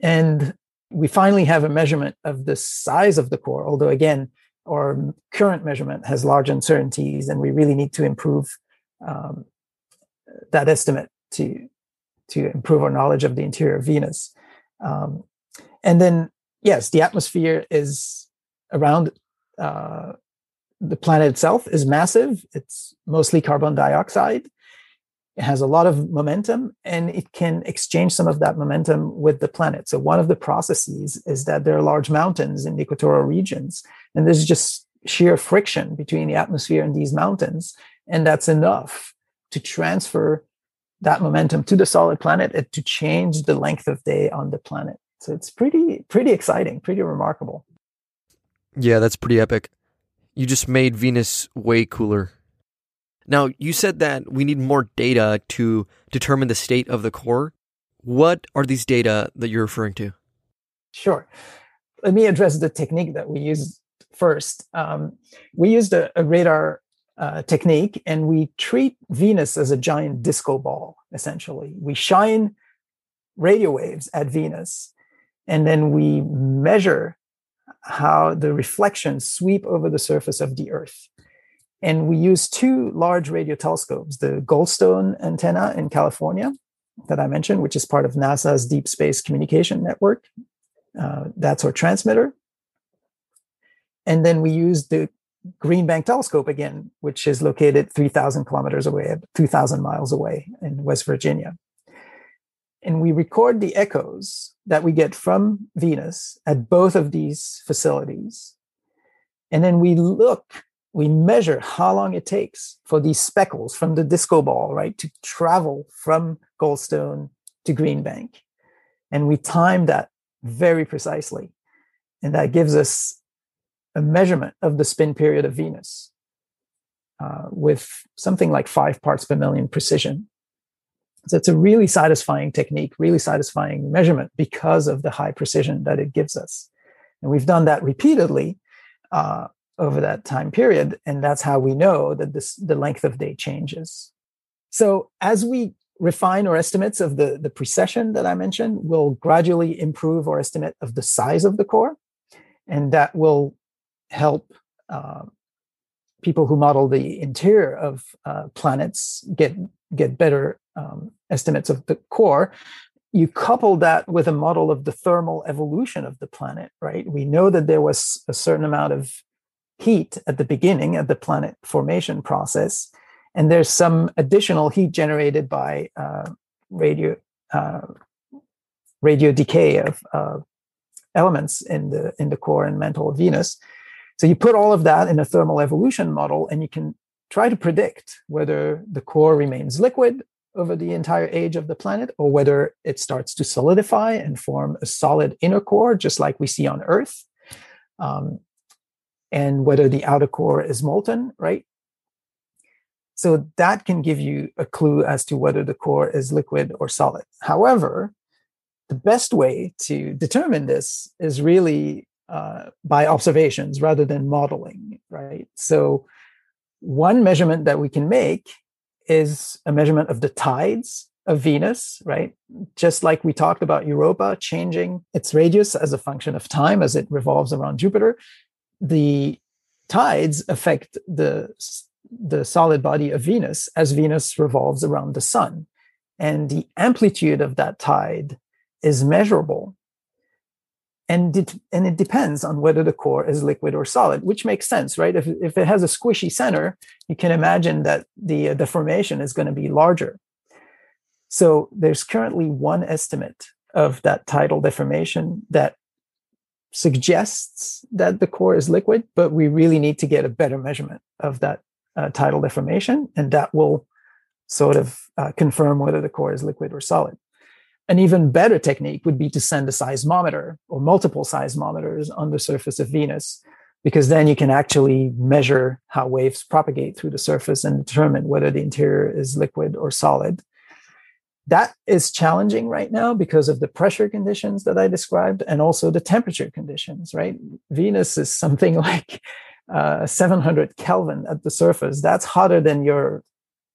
And we finally have a measurement of the size of the core, although, again, our current measurement has large uncertainties, and we really need to improve um, that estimate to to improve our knowledge of the interior of Venus. Um, and then, yes, the atmosphere is around uh, the planet itself is massive. It's mostly carbon dioxide. It has a lot of momentum, and it can exchange some of that momentum with the planet. So one of the processes is that there are large mountains in the equatorial regions, and there's just sheer friction between the atmosphere and these mountains, and that's enough to transfer that momentum to the solid planet and to change the length of day on the planet. So it's pretty, pretty exciting, pretty remarkable. Yeah, that's pretty epic. You just made Venus way cooler. Now, you said that we need more data to determine the state of the core. What are these data that you're referring to? Sure. Let me address the technique that we used first. Um, we used a, a radar Uh, technique, and we treat Venus as a giant disco ball, essentially. We shine radio waves at Venus, and then we measure how the reflections sweep over the surface of the Earth. And we use two large radio telescopes, the Goldstone antenna in California that I mentioned, which is part of NASA's Deep Space Communication Network. Uh, that's our transmitter. And then we use the Green Bank Telescope again, which is located three thousand kilometers away, two thousand miles away in West Virginia. And we record the echoes that we get from Venus at both of these facilities. And then we look, we measure how long it takes for these speckles from the disco ball, right, to travel from Goldstone to Green Bank. And we time that very precisely. And that gives us a measurement of the spin period of Venus uh, with something like five parts per million precision. So it's a really satisfying technique, really satisfying measurement because of the high precision that it gives us. And we've done that repeatedly uh, over that time period. And that's how we know that this, the length of day changes. So as we refine our estimates of the, the precession that I mentioned, we'll gradually improve our estimate of the size of the core. And that will help uh, people who model the interior of uh, planets get get better um, estimates of the core. You couple that with a model of the thermal evolution of the planet, right? We know that there was a certain amount of heat at the beginning of the planet formation process, and there's some additional heat generated by uh, radio uh, radio decay of uh, elements in the in the core and mantle of Venus. So you put all of that in a thermal evolution model, and you can try to predict whether the core remains liquid over the entire age of the planet, or whether it starts to solidify and form a solid inner core, just like we see on Earth, um, and whether the outer core is molten, right? So that can give you a clue as to whether the core is liquid or solid. However, the best way to determine this is really uh, by observations rather than modeling, right? So one measurement that we can make is a measurement of the tides of Venus, right? Just like we talked about Europa changing its radius as a function of time as it revolves around Jupiter, the tides affect the, the solid body of Venus as Venus revolves around the sun. And the amplitude of that tide is measurable. And it, and it depends on whether the core is liquid or solid, which makes sense, right? If, if it has a squishy center, you can imagine that the uh, deformation is going to be larger. So there's currently one estimate of that tidal deformation that suggests that the core is liquid, but we really need to get a better measurement of that uh, tidal deformation, and that will sort of uh, confirm whether the core is liquid or solid. An even better technique would be to send a seismometer or multiple seismometers on the surface of Venus, because then you can actually measure how waves propagate through the surface and determine whether the interior is liquid or solid. That is challenging right now because of the pressure conditions that I described and also the temperature conditions, right? Venus is something like uh, seven hundred Kelvin at the surface. That's hotter than your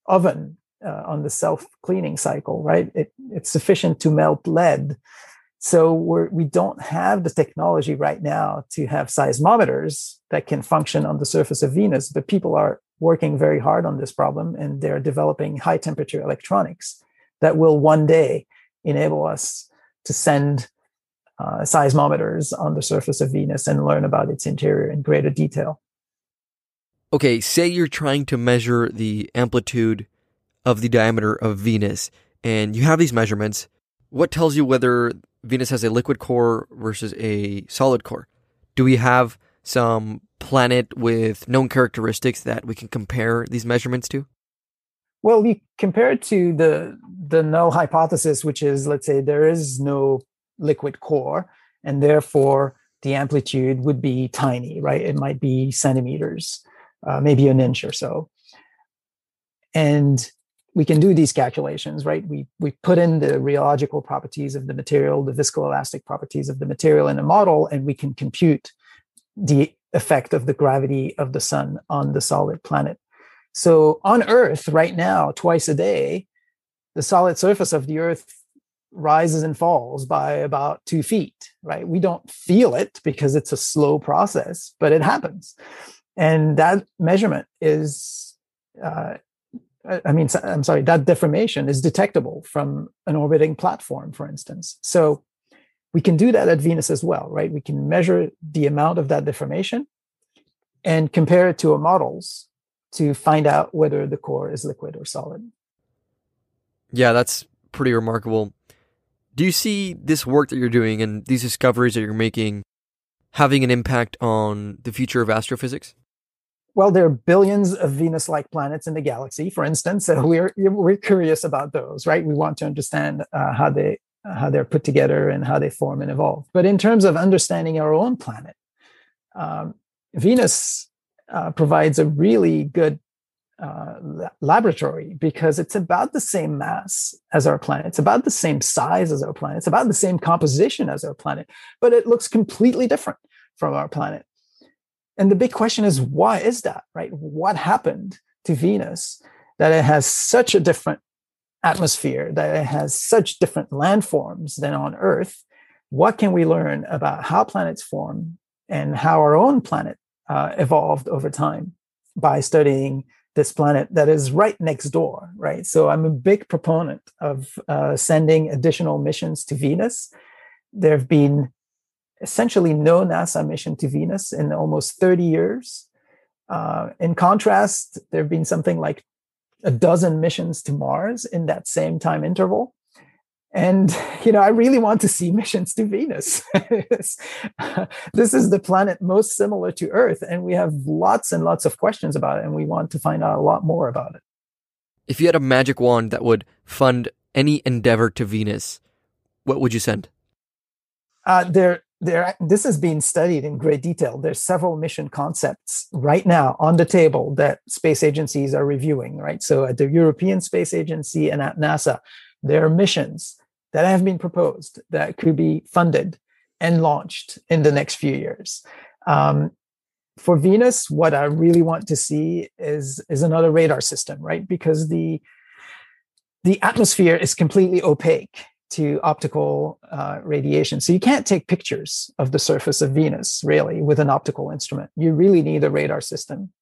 oven. Uh, on the self-cleaning cycle, right? It, it's sufficient to melt lead. So we're, we don't have the technology right now to have seismometers that can function on the surface of Venus, but people are working very hard on this problem, and they're developing high-temperature electronics that will one day enable us to send uh, seismometers on the surface of Venus and learn about its interior in greater detail. Okay, say you're trying to measure the amplitude of the diameter of Venus, and you have these measurements. What tells you whether Venus has a liquid core versus a solid core? Do we have some planet with known characteristics that we can compare these measurements to? Well, we compare it to the, the null hypothesis, which is, let's say, there is no liquid core, and therefore the amplitude would be tiny, right? It might be centimeters, uh, maybe an inch or so. And we can do these calculations, right? We we put in the rheological properties of the material, the viscoelastic properties of the material in a model, and we can compute the effect of the gravity of the sun on the solid planet. So on Earth right now, twice a day, the solid surface of the Earth rises and falls by about two feet, right? We don't feel it because it's a slow process, but it happens. And that measurement is... Uh, I mean, I'm sorry, that deformation is detectable from an orbiting platform, for instance. So we can do that at Venus as well, right? We can measure the amount of that deformation and compare it to our models to find out whether the core is liquid or solid. Yeah, that's pretty remarkable. Do you see this work that you're doing and these discoveries that you're making having an impact on the future of astrophysics? Well, there are billions of Venus-like planets in the galaxy, for instance. So we're we're curious about those, right? We want to understand uh, how they how they're put together and how they form and evolve. But in terms of understanding our own planet, um, Venus uh, provides a really good uh, laboratory because it's about the same mass as our planet. It's about the same size as our planet. It's about the same composition as our planet, but it looks completely different from our planet. And the big question is, why is that, right? What happened to Venus that it has such a different atmosphere, that it has such different landforms than on Earth? What can we learn about how planets form and how our own planet uh, evolved over time by studying this planet that is right next door, right? So I'm a big proponent of uh, sending additional missions to Venus. There have been essentially no NASA mission to Venus in almost thirty years. Uh, in contrast, there have been something like a dozen missions to Mars in that same time interval. And, you know, I really want to see missions to Venus. This is the planet most similar to Earth, and we have lots and lots of questions about it, and we want to find out a lot more about it. If you had a magic wand that would fund any endeavor to Venus, what would you send? Uh, there, there. This has been studied in great detail. There's several mission concepts right now on the table that space agencies are reviewing, right? So at the European Space Agency and at NASA, there are missions that have been proposed that could be funded and launched in the next few years. Um, for Venus, what I really want to see is, is another radar system, right? Because the, the atmosphere is completely opaque to optical uh, radiation. So you can't take pictures of the surface of Venus, really, with an optical instrument. You really need a radar system.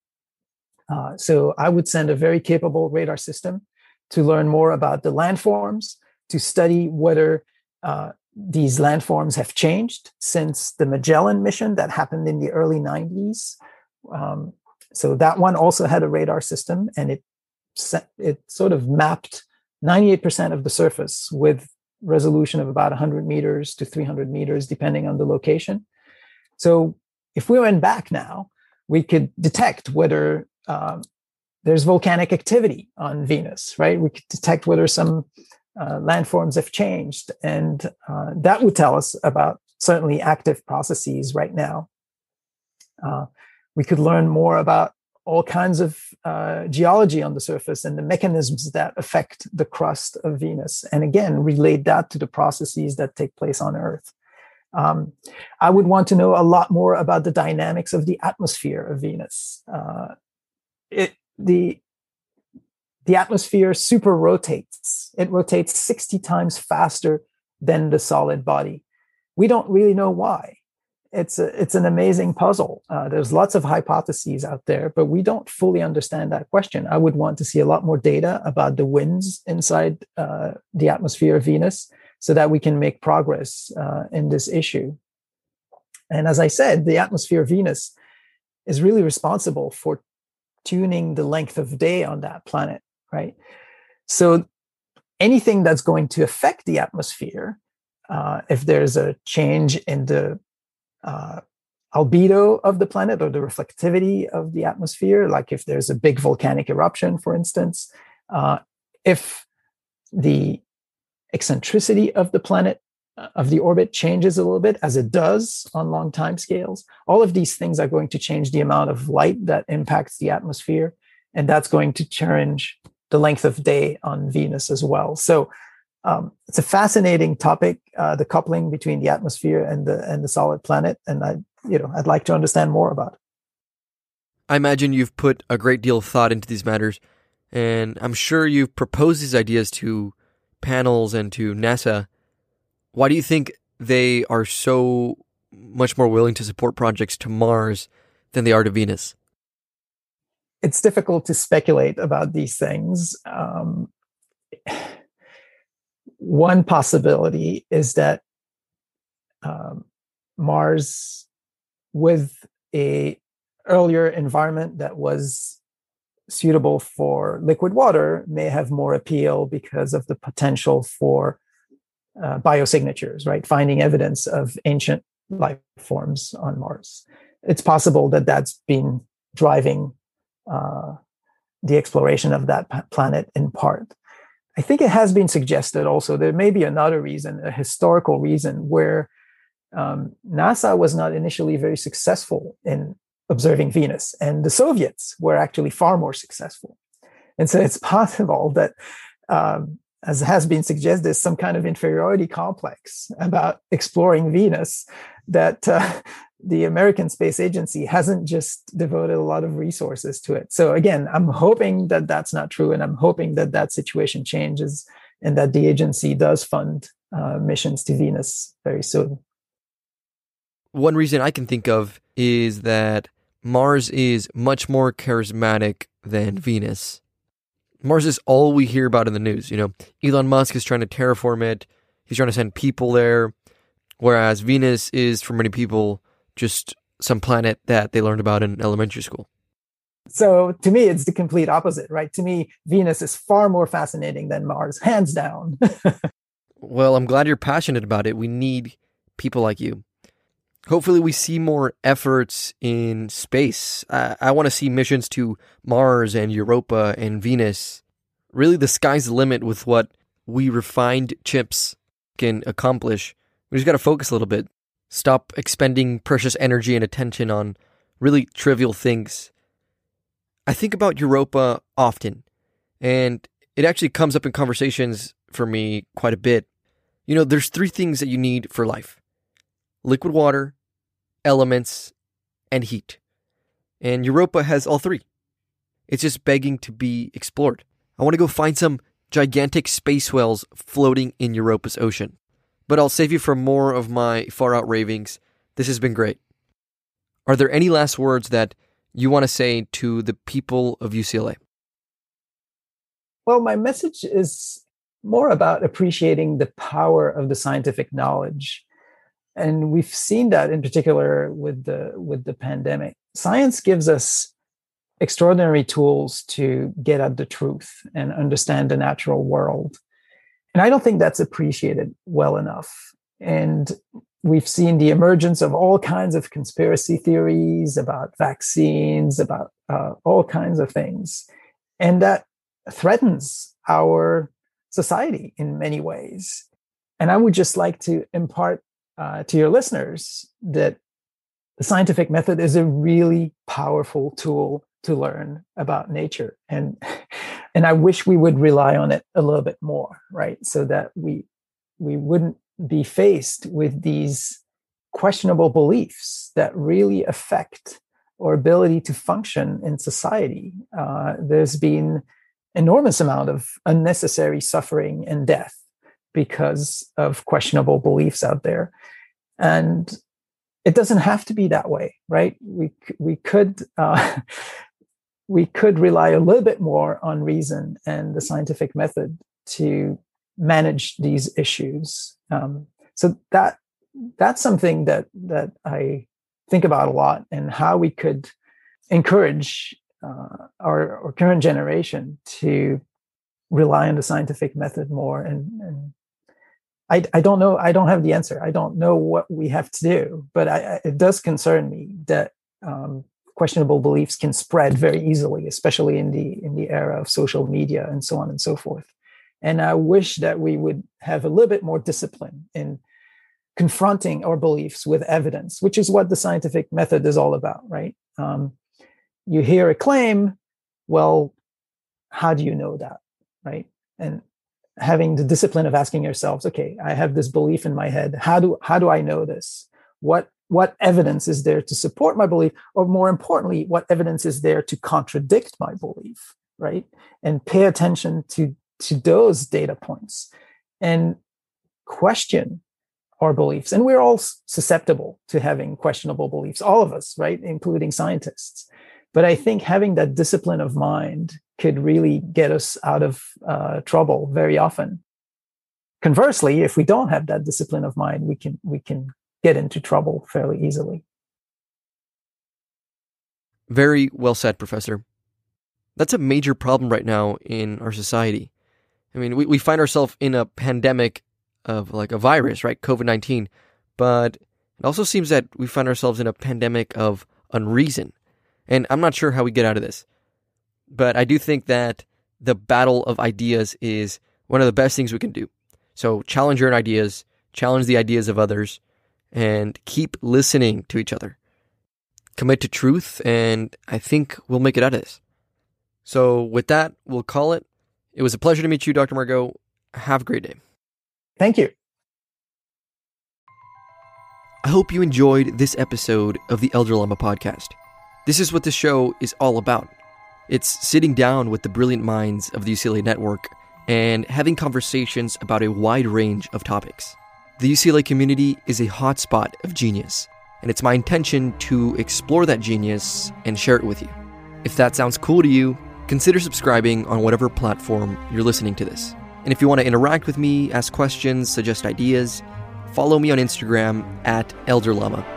Uh, so I would send a very capable radar system to learn more about the landforms, to study whether uh, these landforms have changed since the Magellan mission that happened in the early nineties. Um, so that one also had a radar system, and it it sort of mapped ninety-eight percent of the surface with resolution of about one hundred meters to three hundred meters, depending on the location. So if we went back now, we could detect whether um, there's volcanic activity on Venus, right? We could detect whether some uh, landforms have changed. And uh, that would tell us about certainly active processes right now. Uh, we could learn more about all kinds of uh, geology on the surface and the mechanisms that affect the crust of Venus. And again, relate that to the processes that take place on Earth. Um, I would want to know a lot more about the dynamics of the atmosphere of Venus. Uh, it, The, the atmosphere super rotates. It rotates sixty times faster than the solid body. We don't really know why. It's a, it's an amazing puzzle. Uh, there's lots of hypotheses out there, but we don't fully understand that question. I would want to see a lot more data about the winds inside uh, the atmosphere of Venus so that we can make progress uh, in this issue. And as I said, the atmosphere of Venus is really responsible for tuning the length of day on that planet, right? So anything that's going to affect the atmosphere, uh, if there's a change in the uh, albedo of the planet or the reflectivity of the atmosphere, like if there's a big volcanic eruption, for instance, uh, if the eccentricity of the planet, of the orbit changes a little bit, as it does on long time scales. All of these things are going to change the amount of light that impacts the atmosphere, and that's going to change the length of day on Venus as well. So um, it's a fascinating topic, uh, the coupling between the atmosphere and the and the solid planet, and I, you know, I'd like to understand more about it. I imagine you've put a great deal of thought into these matters, and I'm sure you've proposed these ideas to panels and to NASA. Why do you think they are so much more willing to support projects to Mars than they are to Venus? It's difficult to speculate about these things. Um, one possibility is that um, Mars, with an earlier environment that was suitable for liquid water, may have more appeal because of the potential for Uh, biosignatures, right? Finding evidence of ancient life forms on Mars. It's possible that that's been driving uh, the exploration of that p- planet in part. I think it has been suggested also there may be another reason, a historical reason, where um, NASA was not initially very successful in observing Venus, and the Soviets were actually far more successful. And so it's possible that um, as has been suggested, some kind of inferiority complex about exploring Venus that uh, the American Space Agency hasn't just devoted a lot of resources to it. So again, I'm hoping that that's not true, and I'm hoping that that situation changes and that the agency does fund uh, missions to Venus very soon. One reason I can think of is that Mars is much more charismatic than Venus. Mars is all we hear about in the news. You know, Elon Musk is trying to terraform it. He's trying to send people there. Whereas Venus is, for many people, just some planet that they learned about in elementary school. So to me, it's the complete opposite, right? To me, Venus is far more fascinating than Mars, hands down. Well, I'm glad you're passionate about it. We need people like you. Hopefully we see more efforts in space. I, I want to see missions to Mars and Europa and Venus. Really, the sky's the limit with what we refined chips can accomplish. We just got to focus a little bit. Stop expending precious energy and attention on really trivial things. I think about Europa often, and it actually comes up in conversations for me quite a bit. You know, there's three things that you need for life: liquid water, elements, and heat. And Europa has all three. It's just begging to be explored. I want to go find some gigantic space whales floating in Europa's ocean. But I'll save you for more of my far-out ravings. This has been great. Are there any last words that you want to say to the people of U C L A? Well, my message is more about appreciating the power of the scientific knowledge. And we've seen that in particular with the with the pandemic. Science gives us extraordinary tools to get at the truth and understand the natural world. And I don't think that's appreciated well enough. And we've seen the emergence of all kinds of conspiracy theories about vaccines, about uh, all kinds of things. And that threatens our society in many ways. And I would just like to impart uh, to your listeners that the scientific method is a really powerful tool to learn about nature. And And I wish we would rely on it a little bit more, right? So that we we wouldn't be faced with these questionable beliefs that really affect our ability to function in society. Uh, there's been enormous amount of unnecessary suffering and death because of questionable beliefs out there. And it doesn't have to be that way, right? We, we could... Uh, we could rely a little bit more on reason and the scientific method to manage these issues. Um, so that that's something that that I think about a lot, and how we could encourage uh, our, our current generation to rely on the scientific method more. And, and I, I don't know, I don't have the answer. I don't know what we have to do, but I, it does concern me that um, questionable beliefs can spread very easily, especially in the in the era of social media and so on and so forth. And I wish that we would have a little bit more discipline in confronting our beliefs with evidence, which is what the scientific method is all about, right? Um, you hear a claim, well, how do you know that, right? And having the discipline of asking yourselves, okay, I have this belief in my head. How do how do I know this? What What evidence is there to support my belief? Or more importantly, what evidence is there to contradict my belief, right? And pay attention to, to those data points and question our beliefs. And we're all susceptible to having questionable beliefs, all of us, right? Including scientists. But I think having that discipline of mind could really get us out of uh, trouble very often. Conversely, if we don't have that discipline of mind, we can, we can, get into trouble fairly easily. Very well said, Professor. That's a major problem right now in our society. I mean, we, we find ourselves in a pandemic of like a virus, right? covid nineteen. But it also seems that we find ourselves in a pandemic of unreason. And I'm not sure how we get out of this. But I do think that the battle of ideas is one of the best things we can do. So challenge your own ideas, challenge the ideas of others, and keep listening to each other. Commit to truth, and I think we'll make it out of this. So with that, we'll call it. It was a pleasure to meet you, Doctor Margot. Have a great day. Thank you. I hope you enjoyed this episode of the Elder Llama Podcast. This is what the show is all about. It's sitting down with the brilliant minds of the U C L A network and having conversations about a wide range of topics. The U C L A community is a hotspot of genius, and it's my intention to explore that genius and share it with you. If that sounds cool to you, consider subscribing on whatever platform you're listening to this. And if you want to interact with me, ask questions, suggest ideas, follow me on Instagram at Elder Llama.